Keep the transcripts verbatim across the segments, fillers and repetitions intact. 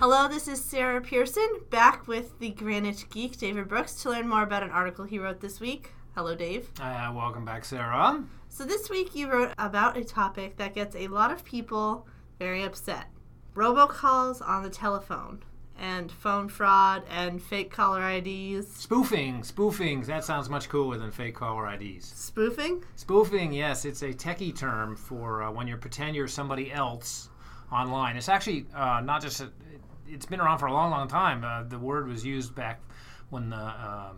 Hello, this is Sarah Pearson, back with the Granite Geek, David Brooks, to learn more about an article he wrote this week. Hello, Dave. Uh, welcome back, Sarah. So this week you wrote about a topic that gets a lot of people very upset. Robocalls on the telephone, and phone fraud, and fake caller I Ds. Spoofing. Spoofing. That sounds much cooler than fake caller I Ds. Spoofing? Spoofing, yes. It's a techie term for uh, when you pretend you're somebody else online. It's actually uh, not just... a, it's been around for a long, long time. Uh, the word was used back when the uh,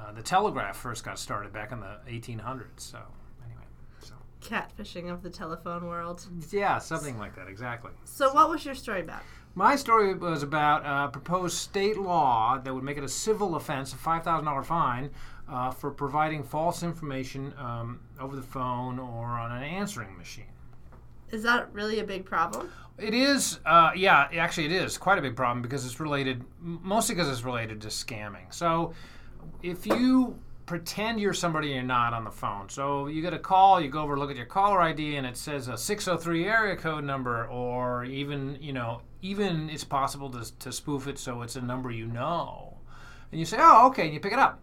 uh, the telegraph first got started back in the eighteen hundreds. So anyway, so catfishing of the telephone world. Yeah, something like that, exactly. So what was your story about? My story was about a proposed state law that would make it a civil offense, a five thousand dollars fine, uh, for providing false information um, over the phone or on an answering machine. Is that really a big problem? It is. Uh, yeah, actually it is quite a big problem because it's related, mostly because it's related to scamming. So if you pretend you're somebody you're not on the phone, so you get a call, you go over, look at your caller I D, and it says a six oh three area code number, or even, you know, even it's possible to, to spoof it so it's a number you know. And you say, oh, okay, and you pick it up.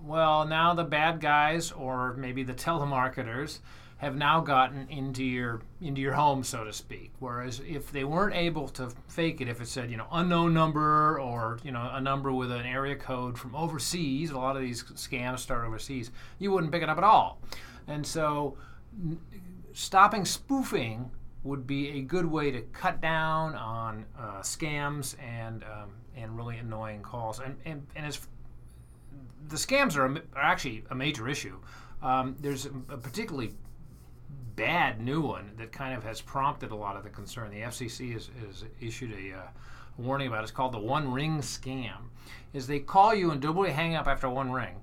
Well, now the bad guys, or maybe the telemarketers, have now gotten into your into your home, so to speak. Whereas if they weren't able to fake it, if it said, you know, unknown number, or, you know, a number with an area code from overseas, a lot of these scams start overseas, you wouldn't pick it up at all. And so n- stopping spoofing would be a good way to cut down on uh, scams and um, and really annoying calls. And and, and it's, the scams are, a, are actually a major issue. Um, there's a, a particularly bad new one that kind of has prompted a lot of the concern. The F C C has issued a uh, warning about it. It's called the one ring scam. Is they call you and deliberately hang up after one ring.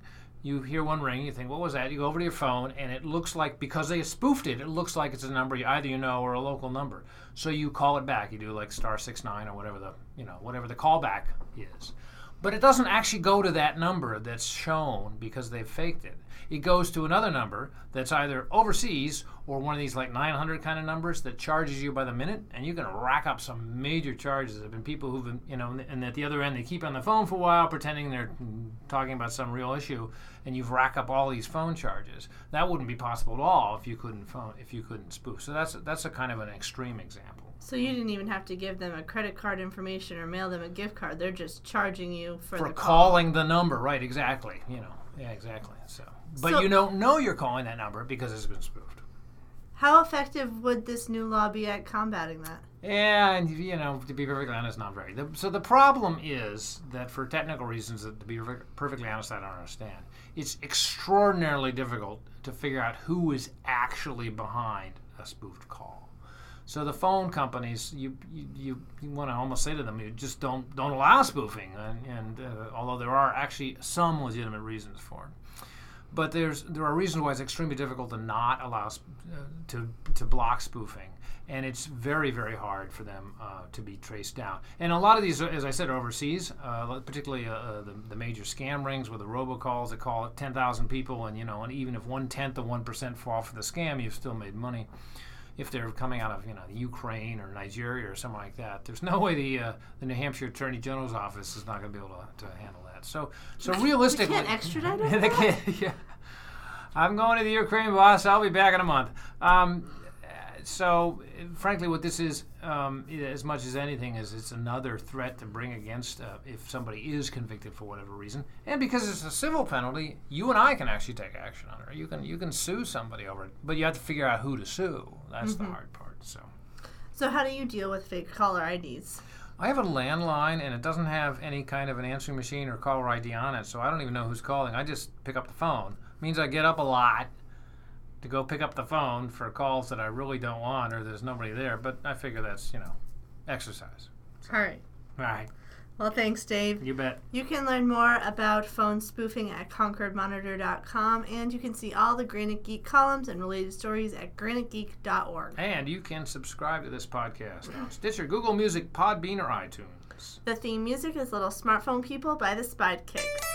You hear one ring, you think, what was that? You go over to your phone, and it looks like, because they spoofed it, it looks like it's a number you either you know or a local number. So you call it back. You do like star six nine or whatever the you know whatever the callback is. But it doesn't actually go to that number that's shown because they've faked it. It goes to another number that's either overseas or one of these like nine hundred kind of numbers that charges you by the minute, and you can rack up some major charges. There have been people who've been, you know, and at the other end they keep on the phone for a while pretending they're talking about some real issue, and you've racked up all these phone charges. That wouldn't be possible at all if you couldn't phone, if you couldn't spoof. So that's that's a kind of an extreme example. So you didn't even have to give them a credit card information or mail them a gift card. They're just charging you for, for the call. calling the number, right? Exactly. You know, yeah, exactly. So, but so, you don't know you're calling that number because it's been spoofed. How effective would this new law be at combating that? Yeah, and you know, to be perfectly honest, not very. The, so the problem is that for technical reasons, that to be perfectly honest, I don't understand. It's extraordinarily difficult to figure out who is actually behind a spoofed call. So the phone companies, you you, you, you want to almost say to them, you just don't don't allow spoofing, and, and uh, although there are actually some legitimate reasons for it, but there's there are reasons why it's extremely difficult to not allow uh, to to block spoofing, and it's very very hard for them uh, to be traced down. And a lot of these, as I said, are overseas, uh, particularly uh, the, the major scam rings with the robocalls that call it ten thousand people, and you know, and even if one tenth of one percent fall for the scam, you've still made money. If they're coming out of, you know, Ukraine or Nigeria or something like that, there's no way the uh, the New Hampshire Attorney General's office is not going to be able to, to handle that. So, so realistically, they can't extradite them. They can't. Yeah, I'm going to the Ukraine, boss. I'll be back in a month. Um, so, frankly, what this is, um, as much as anything, is it's another threat to bring against uh, if somebody is convicted for whatever reason, and because it's a civil penalty, you and I can actually take action on it. You can you can sue somebody over it, but you have to figure out who to sue. That's mm-hmm. the hard part. So, so how do you deal with fake caller I Ds? I have a landline, and it doesn't have any kind of an answering machine or caller I D on it, so I don't even know who's calling. I just pick up the phone. It means I get up a lot to go pick up the phone for calls that I really don't want or there's nobody there, but I figure that's, you know, exercise. So. All right. All right. Well, thanks, Dave. You bet. You can learn more about phone spoofing at Concord Monitor dot com, and you can see all the Granite Geek columns and related stories at granite geek dot org. And you can subscribe to this podcast on Stitcher, Google Music, Podbean, or iTunes. The theme music is Little Smartphone People by the Spidekicks.